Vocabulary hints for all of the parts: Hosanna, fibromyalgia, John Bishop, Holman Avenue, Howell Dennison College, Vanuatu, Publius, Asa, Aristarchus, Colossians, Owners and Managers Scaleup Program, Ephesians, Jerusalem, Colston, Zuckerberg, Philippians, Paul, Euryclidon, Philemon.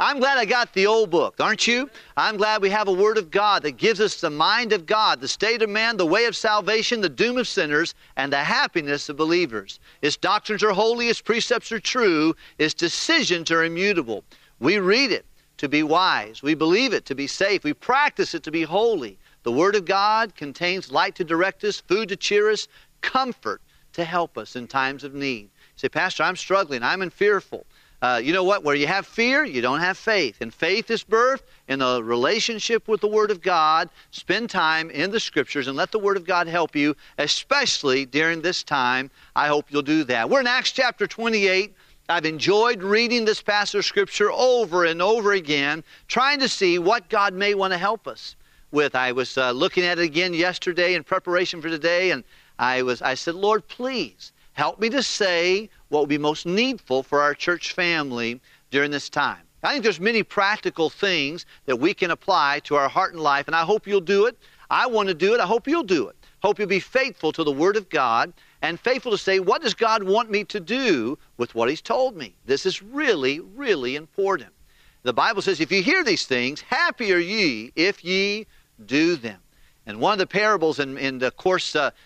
I'm glad I got the old book, aren't you? I'm glad we have a Word of God that gives us the mind of God, the state of man, the way of salvation, the doom of sinners, and the happiness of believers. Its doctrines are holy, its precepts are true, its decisions are immutable. We read it to be wise. We believe it to be safe. We practice it to be holy. The Word of God contains light to direct us, food to cheer us, comfort to help us in times of need. You say, Pastor, I'm struggling. I'm fearful. You know what? Where you have fear, you don't have faith. And faith is birthed in a relationship with the Word of God. Spend time in the Scriptures and let the Word of God help you, especially during this time. I hope you'll do that. We're in Acts chapter 28. I've enjoyed reading this passage of Scripture over and over again, trying to see what God may want to help us with. I was looking at it again yesterday in preparation for today, and I said, Lord, please help me to say what will be most needful for our church family during this time. I think there's many practical things that we can apply to our heart and life, and I hope you'll do it. I want to do it. I hope you'll do it. Hope you'll be faithful to the Word of God and faithful to say, what does God want me to do with what He's told me? This is really, really important. The Bible says, if you hear these things, happy are ye if ye do them. And one of the parables in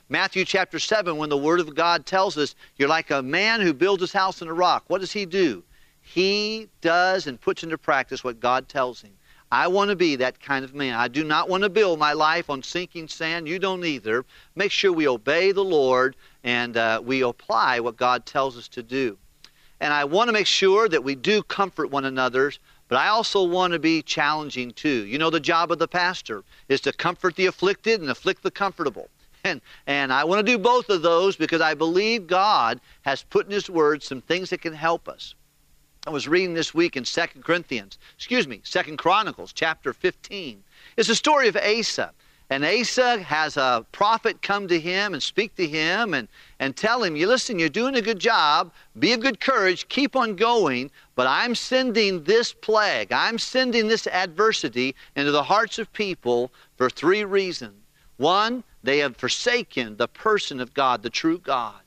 Matthew chapter 7, when the Word of God tells us, you're like a man who builds his house on a rock. What does he do? He does and puts into practice what God tells him. I want to be that kind of man. I do not want to build my life on sinking sand. You don't either. Make sure we obey the Lord and we apply what God tells us to do. And I want to make sure that we do comfort one another. But I also want to be challenging, too. You know, the job of the pastor is to comfort the afflicted and afflict the comfortable. And I want to do both of those because I believe God has put in His Word some things that can help us. I was reading this week in 2 Chronicles chapter 15. It's the story of Asa. And Asa has a prophet come to him and speak to him and tell him, listen, you're doing a good job. Be of good courage. Keep on going. But I'm sending this plague. I'm sending this adversity into the hearts of people for three reasons. One, they have forsaken the person of God, the true God.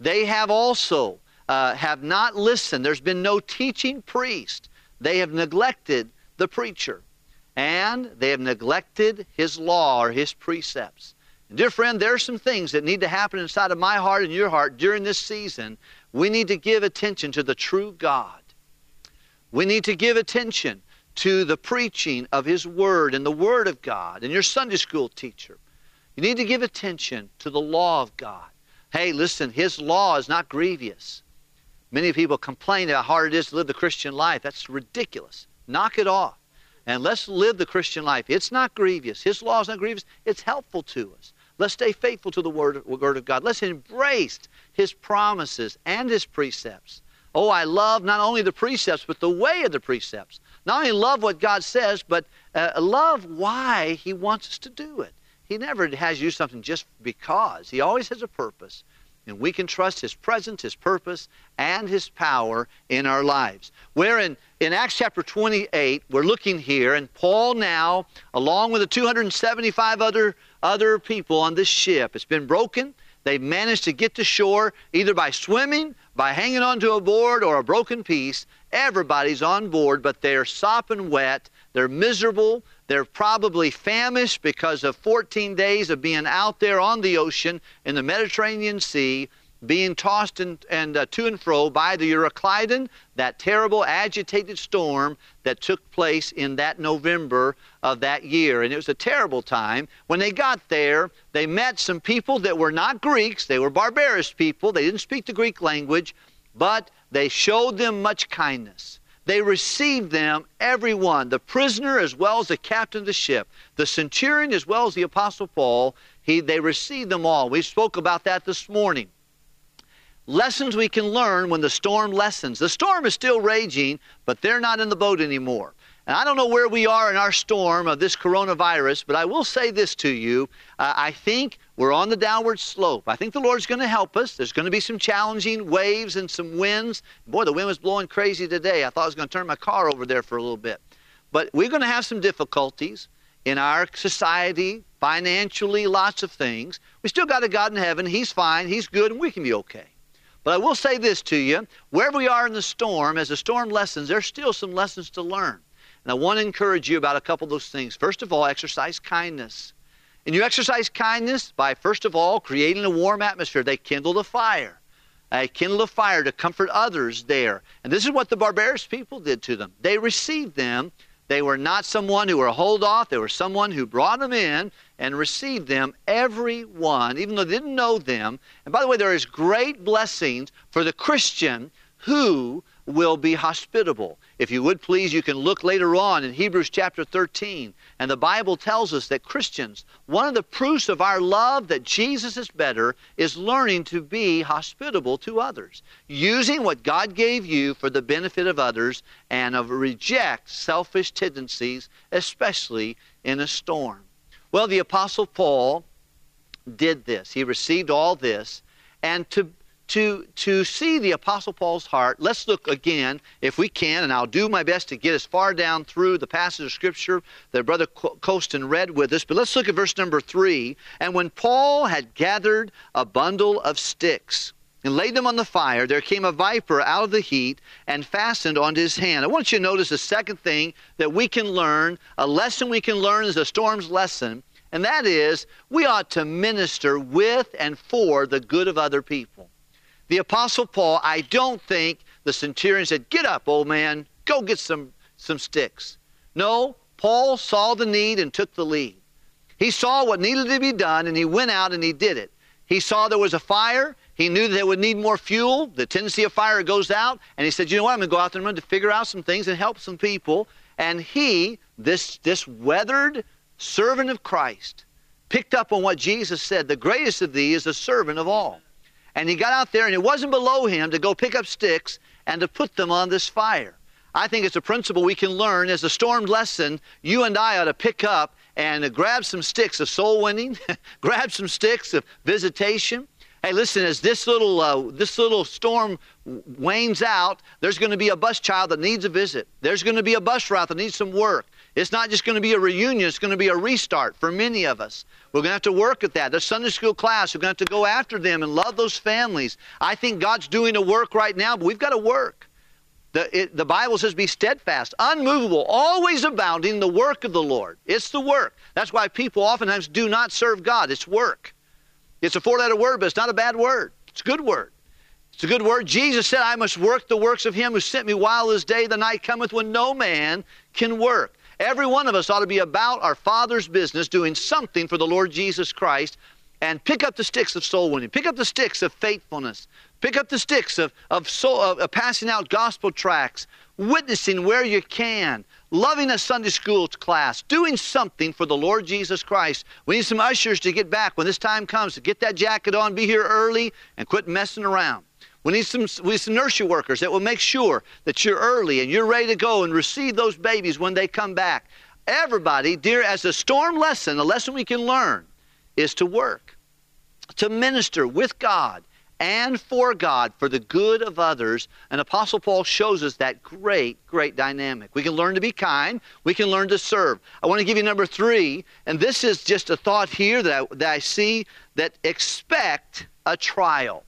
They have also have not listened. There's been no teaching priest. They have neglected the preacher. And they have neglected His law or His precepts. And dear friend, there are some things that need to happen inside of my heart and your heart during this season. We need to give attention to the true God. We need to give attention to the preaching of His Word and the Word of God and your Sunday school teacher. You need to give attention to the law of God. Hey, listen, His law is not grievous. Many people complain about how hard it is to live the Christian life. That's ridiculous. Knock it off. And let's live the Christian life. It's not grievous. His law is not grievous. It's helpful to us. Let's stay faithful to the Word of God. Let's embrace His promises and His precepts. Oh, I love not only the precepts, but the way of the precepts. Not only love what God says, but love why He wants us to do it. He never has you do something just because. He always has a purpose. And we can trust His presence, His purpose, and His power in our lives. We're in Acts chapter 28, we're looking here, and Paul now, along with the 275 other people on this ship, it's been broken. They've managed to get to shore either by swimming, by hanging onto a board, or a broken piece. Everybody's on board, but they're sopping wet. They're miserable. They're probably famished because of 14 days of being out there on the ocean in the Mediterranean Sea, being tossed and to and fro by the Euryclidon, that terrible agitated storm that took place in that November of that year. And it was a terrible time. When they got there, they met some people that were not Greeks. They were barbarous people. They didn't speak the Greek language, but they showed them much kindness. They received them, everyone, the prisoner as well as the captain of the ship, the centurion as well as the Apostle Paul. They received them all. We spoke about that this morning. Lessons we can learn when the storm lessens. The storm is still raging, but they're not in the boat anymore. And I don't know where we are in our storm of this coronavirus, but I will say this to you. I think we're on the downward slope. I think the Lord's going to help us. There's going to be some challenging waves and some winds. Boy, the wind was blowing crazy today. I thought I was going to turn my car over there for a little bit. But we're going to have some difficulties in our society, financially, lots of things. We still got a God in heaven. He's fine. He's good, and we can be okay. But I will say this to you, wherever we are in the storm, as the storm lessens, there's still some lessons to learn. And I want to encourage you about a couple of those things. First of all, exercise kindness. And you exercise kindness by, first of all, creating a warm atmosphere. They kindled a fire. They kindled a fire to comfort others there. And this is what the barbarous people did to them. They received them. They were not someone who were hold off. They were someone who brought them in and received them, everyone, even though they didn't know them. And by the way, there is great blessings for the Christian who will be hospitable. If you would please, you can look later on in Hebrews chapter 13. And the Bible tells us that Christians, one of the proofs of our love that Jesus is better is learning to be hospitable to others, using what God gave you for the benefit of others and of reject selfish tendencies, especially in a storm. Well, the Apostle Paul did this. He received all this, and to see the Apostle Paul's heart, let's look again, if we can, and I'll do my best to get as far down through the passage of Scripture that Brother Colston read with us, but let's look at verse number 3. And when Paul had gathered a bundle of sticks and laid them on the fire, there came a viper out of the heat and fastened onto his hand. I want you to notice the second thing that we can learn, a lesson we can learn is a storm's lesson, and that is we ought to minister with and for the good of other people. The Apostle Paul, I don't think the centurion said, get up, old man, go get some sticks. No, Paul saw the need and took the lead. He saw what needed to be done, and he went out and he did it. He saw there was a fire. He knew that it would need more fuel. The tendency of fire goes out. And he said, you know what, I'm going to go out there and I'm going to figure out some things and help some people. And he, this weathered servant of Christ, picked up on what Jesus said, the greatest of these is the servant of all. And he got out there, and it wasn't below him to go pick up sticks and to put them on this fire. I think it's a principle we can learn as a storm lesson. You and I ought to pick up and grab some sticks of soul winning, grab some sticks of visitation. Hey, listen, as this little storm wanes out, there's going to be a bus child that needs a visit. There's going to be a bus route that needs some work. It's not just going to be a reunion. It's going to be a restart for many of us. We're going to have to work at that. There's Sunday school class. We're going to have to go after them and love those families. I think God's doing a work right now, but we've got to work. The Bible says be steadfast, unmovable, always abounding in the work of the Lord. It's the work. That's why people oftentimes do not serve God. It's work. It's a four-letter word, but it's not a bad word. It's a good word. It's a good word. Jesus said, I must work the works of him who sent me while this day, the night cometh when no man can work. Every one of us ought to be about our Father's business, doing something for the Lord Jesus Christ, and pick up the sticks of soul winning. Pick up the sticks of faithfulness. Pick up the sticks of passing out gospel tracts, witnessing where you can, loving a Sunday school class, doing something for the Lord Jesus Christ. We need some ushers to get back when this time comes to get that jacket on, be here early, and quit messing around. We need some nursery workers that will make sure that you're early and you're ready to go and receive those babies when they come back. Everybody, dear, as a storm lesson, a lesson we can learn is to work, to minister with God and for God, for the good of others. And Apostle Paul shows us that great, great dynamic. We can learn to be kind. We can learn to serve. I want to give you number 3, and this is just a thought here that I see, that expect a trial.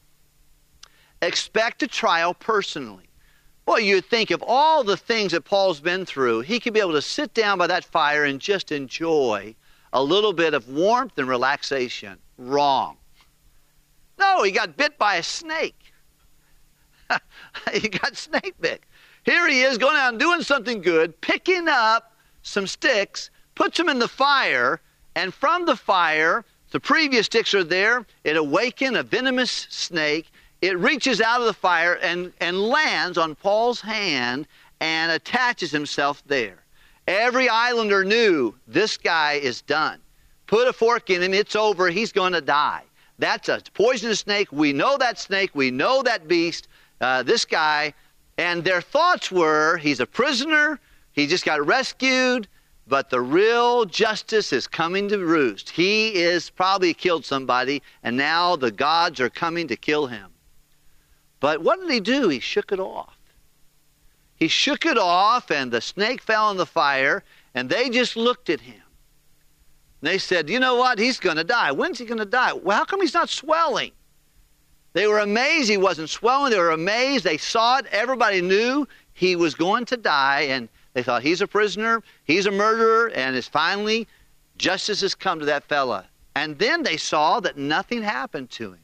Expect a trial personally. Well, you'd think of all the things that Paul's been through, he could be able to sit down by that fire and just enjoy a little bit of warmth and relaxation. Wrong. No, he got bit by a snake. He got snake bit. Here he is going out and doing something good, picking up some sticks, puts them in the fire, and from the fire, the previous sticks are there, it awakened a venomous snake. It reaches out of the fire and lands on Paul's hand and attaches himself there. Every islander knew this guy is done. Put a fork in him, it's over, he's going to die. That's a poisonous snake. We know that snake. We know that beast, this guy. And their thoughts were, he's a prisoner. He just got rescued. But the real justice is coming to roost. He is probably killed somebody, and now the gods are coming to kill him. But what did he do? He shook it off. He shook it off, and the snake fell in the fire, and they just looked at him. They said, you know what? He's going to die. When's he going to die? Well, how come he's not swelling? They were amazed he wasn't swollen. They were amazed. They saw it. Everybody knew he was going to die, and they thought, he's a prisoner, he's a murderer, and it's finally justice has come to that fella. And then they saw that nothing happened to him.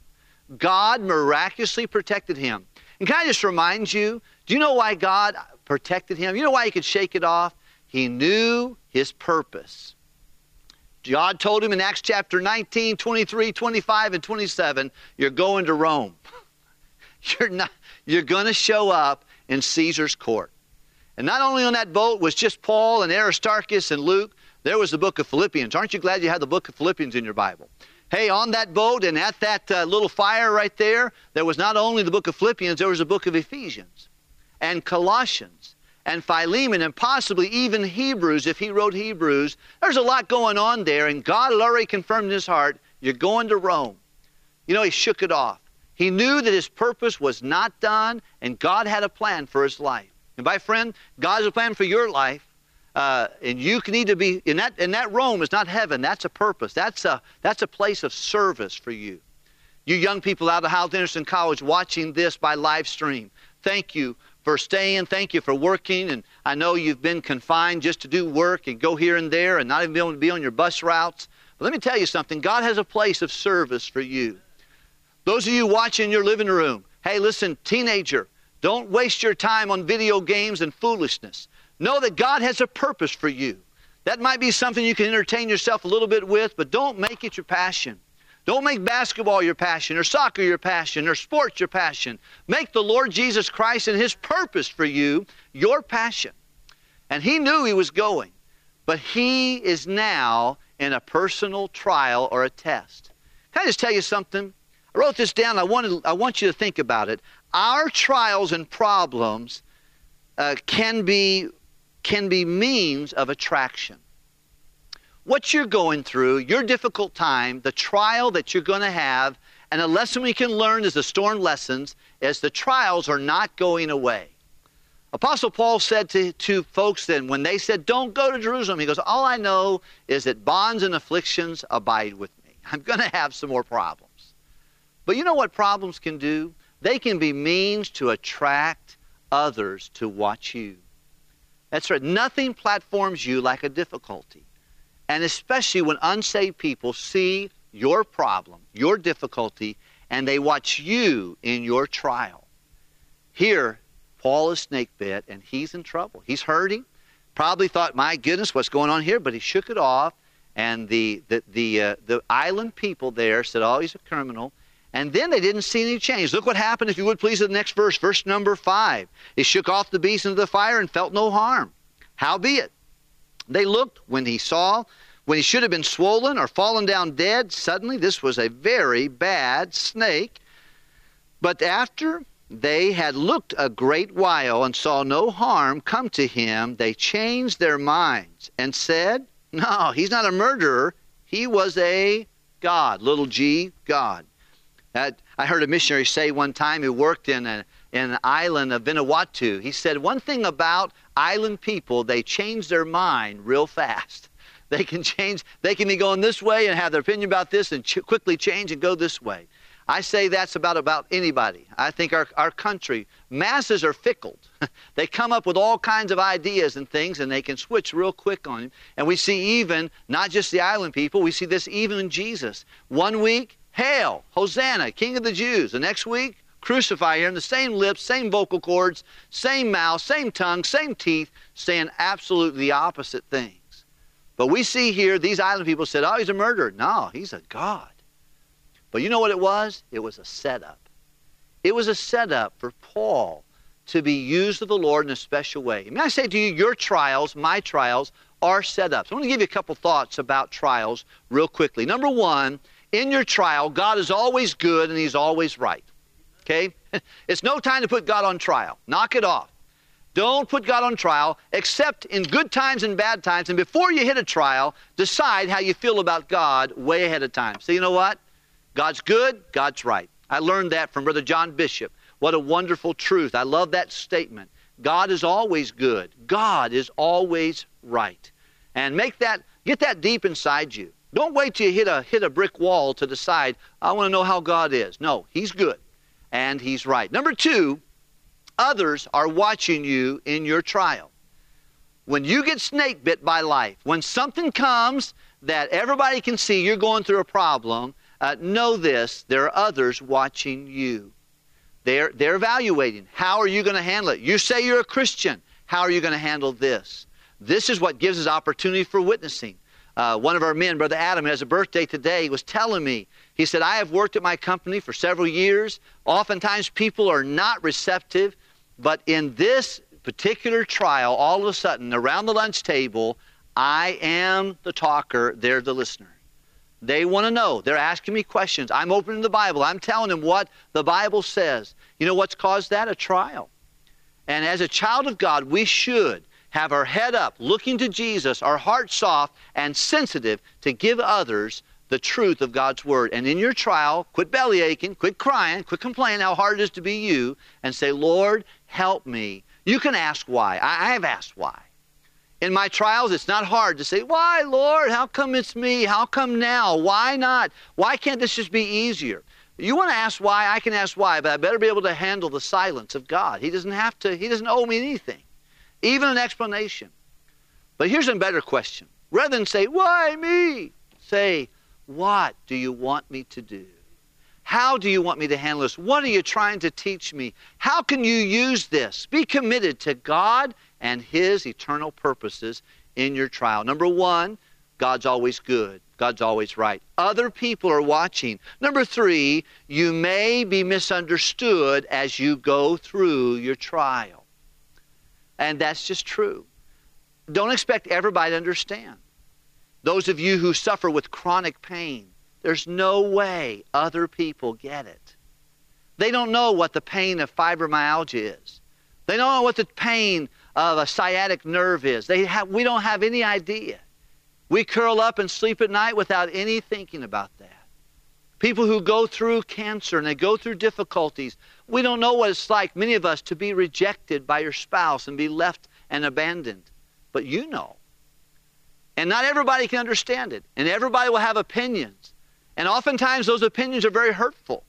God miraculously protected him. And can I just remind you, do you know why God protected him? You know why he could shake it off? He knew his purpose. God told him in Acts chapter 19, 23, 25, and 27, you're going to Rome. You're going to show up in Caesar's court. And not only on that boat was just Paul and Aristarchus and Luke, there was the book of Philippians. Aren't you glad you had the book of Philippians in your Bible? Hey, on that boat and at that little fire right there, there was not only the book of Philippians, there was the book of Ephesians and Colossians and Philemon and possibly even Hebrews, if he wrote Hebrews. There's a lot going on there, and God had already confirmed in his heart, you're going to Rome. You know, he shook it off. He knew that his purpose was not done, and God had a plan for his life. And my friend, God has a plan for your life. And you need to be, in that Rome is not heaven, that's a purpose. That's a place of service for you. You young people out of Howell Dennison College watching this by live stream, thank you for staying, thank you for working, and I know you've been confined just to do work and go here and there and not even be able to be on your bus routes. But let me tell you something, God has a place of service for you. Those of you watching in your living room, hey, listen, teenager, don't waste your time on video games and foolishness. Know that God has a purpose for you. That might be something you can entertain yourself a little bit with, but don't make it your passion. Don't make basketball your passion, or soccer your passion, or sports your passion. Make the Lord Jesus Christ and his purpose for you your passion. And he knew he was going, but he is now in a personal trial or a test. Can I just tell you something? I wrote this down. I want you to think about it. Our trials and problems can be means of attraction. What you're going through, your difficult time, the trial that you're going to have, and a lesson we can learn is the storm lessons, is the trials are not going away. Apostle Paul said to folks then, when they said, don't go to Jerusalem, he goes, all I know is that bonds and afflictions abide with me. I'm going to have some more problems. But you know what problems can do? They can be means to attract others to watch you. That's right. Nothing platforms you like a difficulty. And especially when unsaved people see your problem, your difficulty, and they watch you in your trial. Here, Paul is snakebit, and he's in trouble. He's hurting. Probably thought, my goodness, what's going on here? But he shook it off, and the island people there said, oh, he's a criminal. And then they didn't see any change. Look what happened, if you would please, in the next verse, verse number 5. He shook off the beast into the fire and felt no harm. Howbeit, they looked when he should have been swollen or fallen down dead. Suddenly, this was a very bad snake. But after they had looked a great while and saw no harm come to him, they changed their minds and said, no, he's not a murderer. He was a god, little g, god. I heard a missionary say one time, who worked in an island of Vanuatu. He said, one thing about island people, they change their mind real fast. They can change. They can be going this way and have their opinion about this and quickly change and go this way. I say that's about anybody. I think our country, masses are fickle. They come up with all kinds of ideas and things, and they can switch real quick on them. And we see even, not just the island people, we see this even in Jesus. One week, hail, Hosanna, King of the Jews. The next week, crucify him. The same lips, same vocal cords, same mouth, same tongue, same teeth, saying absolutely the opposite things. But we see here, these island people said, oh, he's a murderer. No, he's a god. But you know what it was? It was a setup. It was a setup for Paul to be used of the Lord in a special way. I mean, I say to you, your trials, my trials, are setups. I want to give you a couple thoughts about trials real quickly. Number one, in your trial, God is always good and he's always right, okay? It's no time to put God on trial. Knock it off. Don't put God on trial, except in good times and bad times. And before you hit a trial, decide how you feel about God way ahead of time. So you know what? God's good, God's right. I learned that from Brother John Bishop. What a wonderful truth. I love that statement. God is always good. God is always right. And get that deep inside you. Don't wait till you hit a brick wall to decide, I want to know how God is. No, he's good. and he's right. Number two, others are watching you in your trial. When you get snake bit by life, when something comes that everybody can see you're going through a problem, know this, there are others watching you. They're evaluating. How are you going to handle it? You say you're a Christian. How are you going to handle this? This is what gives us opportunity for witnessing. One of our men, Brother Adam, who has a birthday today, was telling me, he said, I have worked at my company for several years. Oftentimes people are not receptive, but in this particular trial, all of a sudden, around the lunch table, I am the talker, they're the listener. They want to know. They're asking me questions. I'm opening the Bible. I'm telling them what the Bible says. You know what's caused that? A trial. And as a child of God, we should have our head up, looking to Jesus, our heart soft and sensitive to give others the truth of God's Word. And in your trial, quit bellyaching, quit crying, quit complaining how hard it is to be you, and say, Lord, help me. You can ask why. I have asked why. In my trials, it's not hard to say, why, Lord? How come it's me? How come now? Why not? Why can't this just be easier? You want to ask why? I can ask why, but I better be able to handle the silence of God. He doesn't have to. He doesn't owe me anything, even an explanation. But here's a better question. Rather than say, why me? Say, what do you want me to do? How do you want me to handle this? What are you trying to teach me? How can you use this? Be committed to God and His eternal purposes in your trial. Number one, God's always good. God's always right. Other people are watching. Number three, you may be misunderstood as you go through your trial. And that's just true. Don't expect everybody to understand. Those of you who suffer with chronic pain, there's no way other people get it. They don't know what the pain of fibromyalgia is. They don't know what the pain of a sciatic nerve is. We don't have any idea. We curl up and sleep at night without any thinking about that. People who go through cancer and they go through difficulties, we don't know what it's like, many of us, to be rejected by your spouse and be left and abandoned. But you know. And not everybody can understand it. And everybody will have opinions. And oftentimes those opinions are very hurtful.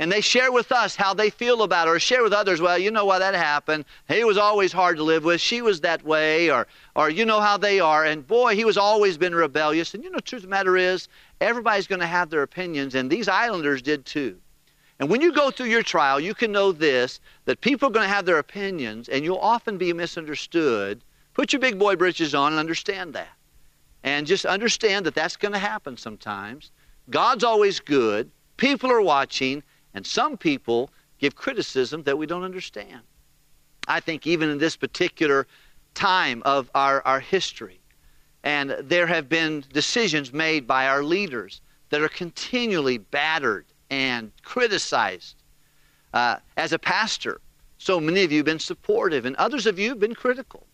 And they share with us how they feel about it, or share with others, well, you know why that happened. He was always hard to live with. She was that way, or you know how they are. And boy, he was always been rebellious. And you know, the truth of the matter is, everybody's going to have their opinions, and these islanders did too. And when you go through your trial, you can know this, that people are going to have their opinions, and you'll often be misunderstood. Put your big boy britches on and understand that. And just understand that that's going to happen sometimes. God's always good, people are watching, and some people give criticism that we don't understand. I think even in this particular time of our history, and there have been decisions made by our leaders that are continually battered and criticized. As a pastor, so many of you have been supportive, and others of you have been critical.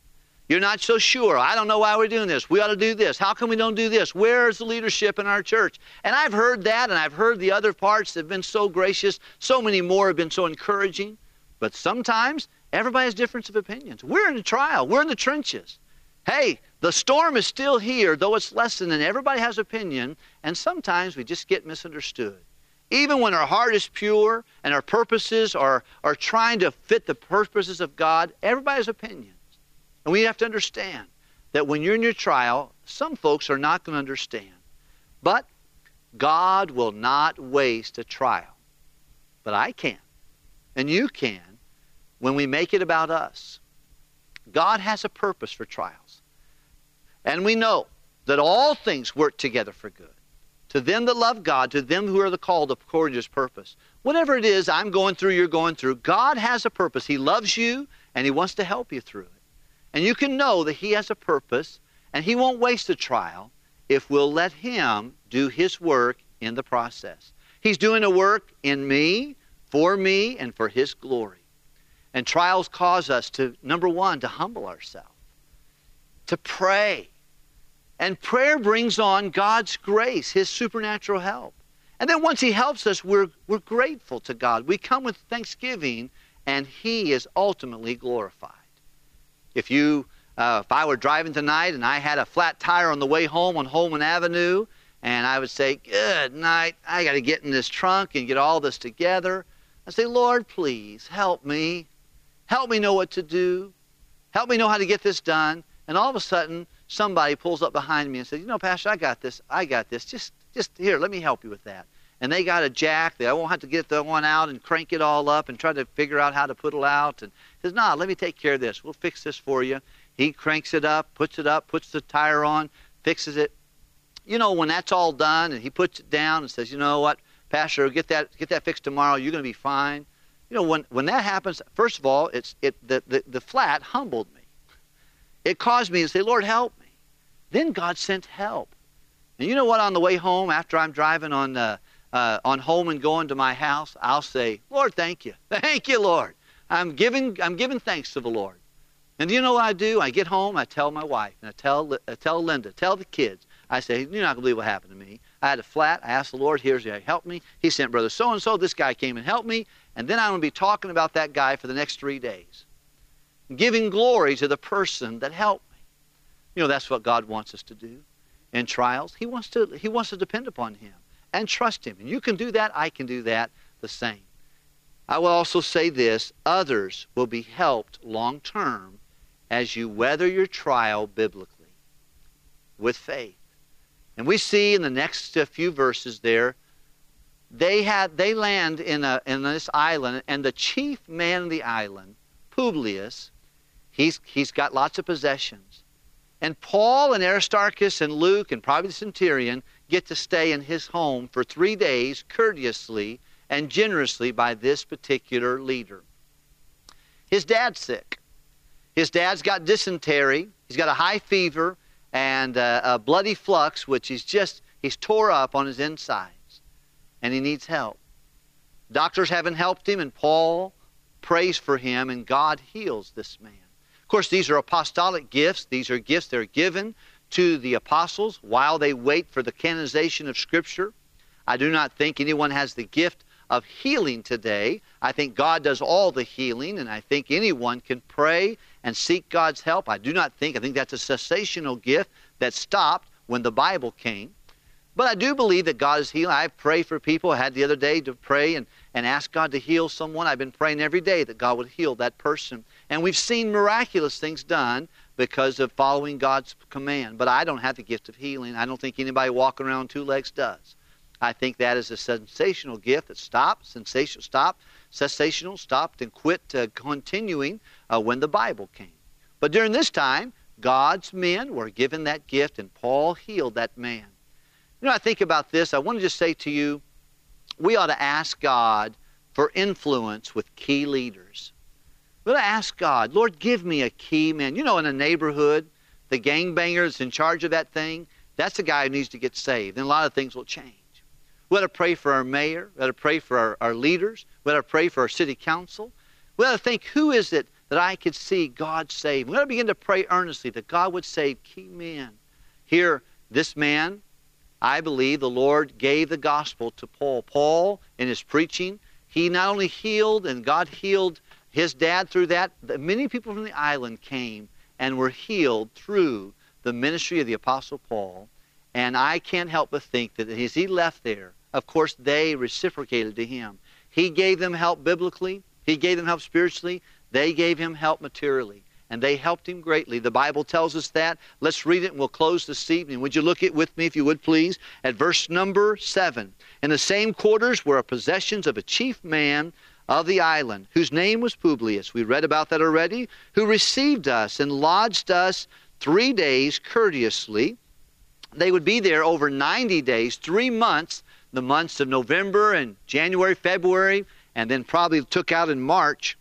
You're not so sure. I don't know why we're doing this. We ought to do this. How come we don't do this? Where's the leadership in our church? And I've heard that, and I've heard the other parts that have been so gracious. So many more have been so encouraging. But sometimes everybody has difference of opinions. We're in a trial. We're in the trenches. Hey, the storm is still here, though it's lessened, and everybody has opinion, and sometimes we just get misunderstood. Even when our heart is pure and our purposes are trying to fit the purposes of God, everybody has opinion. And we have to understand that when you're in your trial, some folks are not going to understand. But God will not waste a trial. But I can, and you can, when we make it about us. God has a purpose for trials. And we know that all things work together for good. To them that love God, to them who are the called according to His purpose. Whatever it is I'm going through, you're going through, God has a purpose. He loves you, and He wants to help you through it. And you can know that He has a purpose, and He won't waste a trial if we'll let Him do His work in the process. He's doing a work in me, for me, and for His glory. And trials cause us to, number one, to humble ourselves, to pray. And prayer brings on God's grace, His supernatural help. And then once He helps us, we're grateful to God. We come with thanksgiving, and He is ultimately glorified. If I were driving tonight and I had a flat tire on the way home on Holman Avenue, and I would say, good night, I got to get in this trunk and get all this together, I say, Lord, please help me. Help me know what to do. Help me know how to get this done. And all of a sudden, somebody pulls up behind me and says, you know, Pastor, I got this. Just here, let me help you with that. And they got a jack. They won't have to get the one out and crank it all up and try to figure out how to put it out. And he says, nah, let me take care of this. We'll fix this for you. He cranks it up, puts the tire on, fixes it. You know, when that's all done and he puts it down and says, you know what, Pastor, get that fixed tomorrow. You're going to be fine. You know, when that happens, first of all, the flat humbled me. It caused me to say, Lord, help me. Then God sent help. And you know what, on the way home, after I'm driving on home and going to my house, I'll say, Lord, thank you. Thank you, Lord. I'm giving thanks to the Lord. And you know what I do? I get home, I tell my wife, and I tell Linda, tell the kids. I say, you're not going to believe what happened to me. I had a flat. I asked the Lord, here's how he helped me. He sent brother so-and-so. This guy came and helped me. And then I'm going to be talking about that guy for the next 3 days, giving glory to the person that helped me. You know, that's what God wants us to do in trials. He wants to depend upon him and trust him. And you can do that. I can do that the same. I will also say this. Others will be helped long-term as you weather your trial biblically with faith. And we see in the next few verses there, they land in this island, and the chief man of the island, Publius, he's got lots of possessions. And Paul and Aristarchus and Luke and probably the centurion get to stay in his home for 3 days courteously and generously by this particular leader. His dad's sick. His dad's got dysentery. He's got a high fever and a bloody flux, which he's tore up on his insides, and he needs help. Doctors haven't helped him, and Paul prays for him, and God heals this man. Of course, these are apostolic gifts. These are gifts that are given to the apostles while they wait for the canonization of Scripture. I do not think anyone has the gift of healing today. I think God does all the healing, and I think anyone can pray and seek God's help. I think that's a cessational gift that stopped when the Bible came. But I do believe that God is healing. I pray for people. I had the other day to pray and ask God to heal someone. I've been praying every day that God would heal that person. And we've seen miraculous things done because of following God's command. But I don't have the gift of healing. I don't think anybody walking around on two legs does. I think that is a sensational gift that stopped and quit continuing when the Bible came. But during this time, God's men were given that gift, and Paul healed that man. You know, I think about this. I want to just say to you, we ought to ask God for influence with key leaders. We ought to ask God, Lord, give me a key man. You know, in a neighborhood, the gangbanger that's in charge of that thing, that's the guy who needs to get saved. And a lot of things will change. We ought to pray for our mayor. We ought to pray for our leaders. We ought to pray for our city council. We ought to think, who is it that I could see God save? We ought to begin to pray earnestly that God would save key men. Here, this man, I believe the Lord gave the gospel to Paul. Paul, in his preaching, he not only healed, and God healed his dad through that. Many people from the island came and were healed through the ministry of the Apostle Paul. And I can't help but think that as he left there, of course, they reciprocated to him. He gave them help biblically. He gave them help spiritually. They gave him help materially. And they helped him greatly. The Bible tells us that. Let's read it and we'll close this evening. Would you look it with me, if you would, please, at verse number 7. In the same quarters were possessions of a chief man of the island, whose name was Publius. We read about that already. Who received us and lodged us 3 days courteously. They would be there over 90 days, 3 months, the months of November and January, February, and then probably took out in March.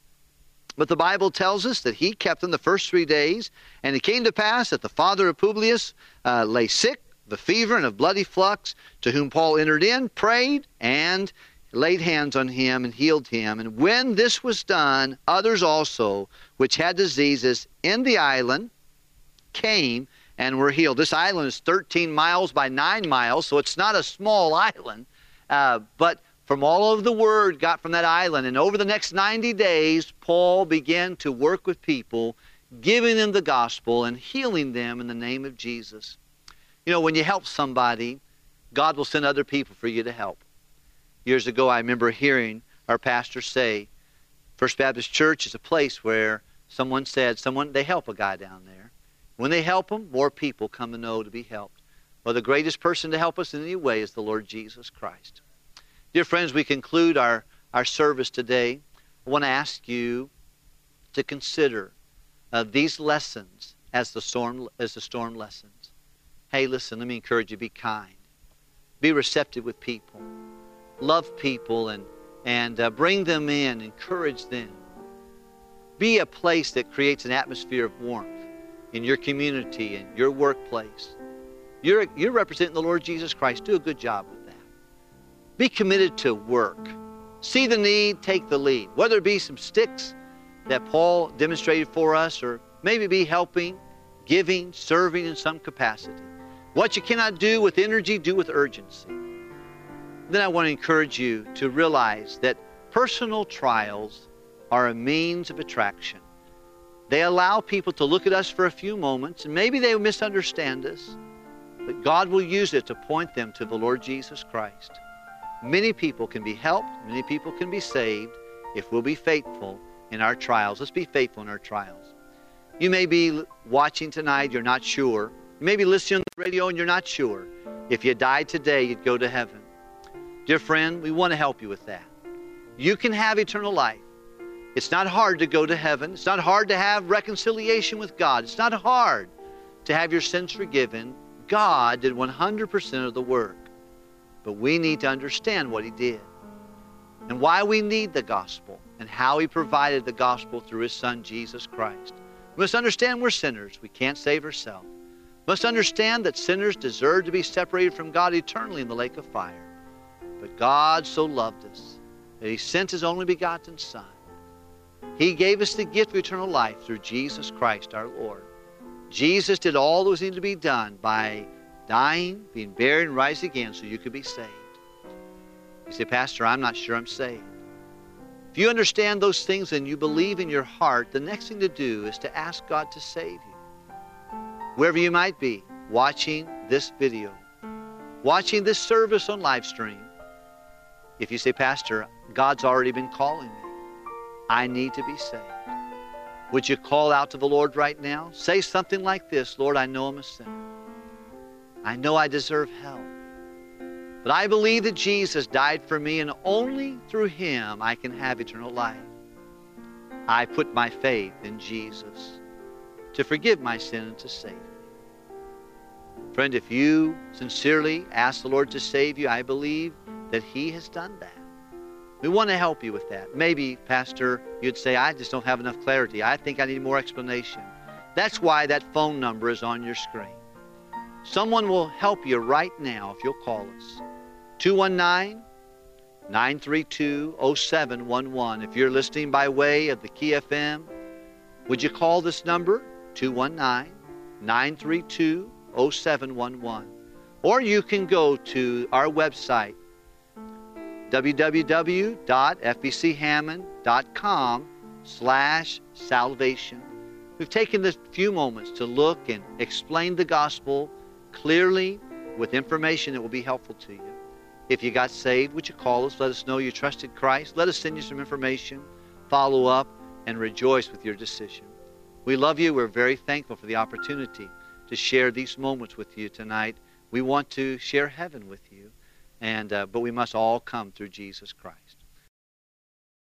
But the Bible tells us that he kept them the first 3 days. And it came to pass that the father of Publius lay sick, the fever and of bloody flux, to whom Paul entered in, prayed, and laid hands on him and healed him. And when this was done, others also, which had diseases in the island, came and were healed. This island is 13 miles by 9 miles, so it's not a small island. But from all of the word got from that island, and over the next 90 days, Paul began to work with people, giving them the gospel and healing them in the name of Jesus. You know, when you help somebody, God will send other people for you to help. Years ago, I remember hearing our pastors say First Baptist Church is a place where someone said, they help a guy down there. When they help him, more people come to know to be helped. Well, the greatest person to help us in any way is the Lord Jesus Christ. Dear friends, we conclude our service today. I want to ask you to consider these lessons as the storm lessons. Hey, listen, let me encourage you, be kind. Be receptive with people. Love people and bring them in, encourage them. Be a place that creates an atmosphere of warmth in your community and your workplace. You're representing the Lord Jesus Christ. Do a good job with that. Be committed to work. See the need, take the lead. Whether it be some sticks that Paul demonstrated for us, or maybe be helping, giving, serving in some capacity. What you cannot do with energy, do with urgency. Then I want to encourage you to realize that personal trials are a means of attraction. They allow people to look at us for a few moments, and maybe they misunderstand us, but God will use it to point them to the Lord Jesus Christ. Many people can be helped, many people can be saved if we'll be faithful in our trials. Let's be faithful in our trials. You may be watching tonight, you're not sure. You may be listening on the radio and you're not sure. If you died today, you'd go to heaven. Dear friend, we want to help you with that. You can have eternal life. It's not hard to go to heaven. It's not hard to have reconciliation with God. It's not hard to have your sins forgiven. God did 100% of the work, but we need to understand what He did and why we need the gospel and how He provided the gospel through His Son, Jesus Christ. We must understand we're sinners. We can't save ourselves. We must understand that sinners deserve to be separated from God eternally in the lake of fire. But God so loved us that He sent His only begotten Son. He gave us the gift of eternal life through Jesus Christ, our Lord. Jesus did all that was needed to be done by dying, being buried, and rising again so you could be saved. You say, Pastor, I'm not sure I'm saved. If you understand those things and you believe in your heart, the next thing to do is to ask God to save you. Wherever you might be, watching this video, watching this service on live stream, if you say, Pastor, God's already been calling me. I need to be saved. Would you call out to the Lord right now? Say something like this, Lord, I know I'm a sinner. I know I deserve help. But I believe that Jesus died for me, and only through Him I can have eternal life. I put my faith in Jesus to forgive my sin and to save me. Friend, if you sincerely ask the Lord to save you, I believe that He has done that. We want to help you with that. Maybe, Pastor, you'd say, I just don't have enough clarity. I think I need more explanation. That's why that phone number is on your screen. Someone will help you right now if you'll call us. 219-932-0711. If you're listening by way of the Key FM, would you call this number? 219-932-0711. Or you can go to our website, www.fbchammond.com/salvation. We've taken this few moments to look and explain the gospel clearly with information that will be helpful to you. If you got saved, would you call us? Let us know you trusted Christ. Let us send you some information, follow up, and rejoice with your decision. We love you. We're very thankful for the opportunity to share these moments with you tonight. We want to share heaven with you. But we must all come through Jesus Christ.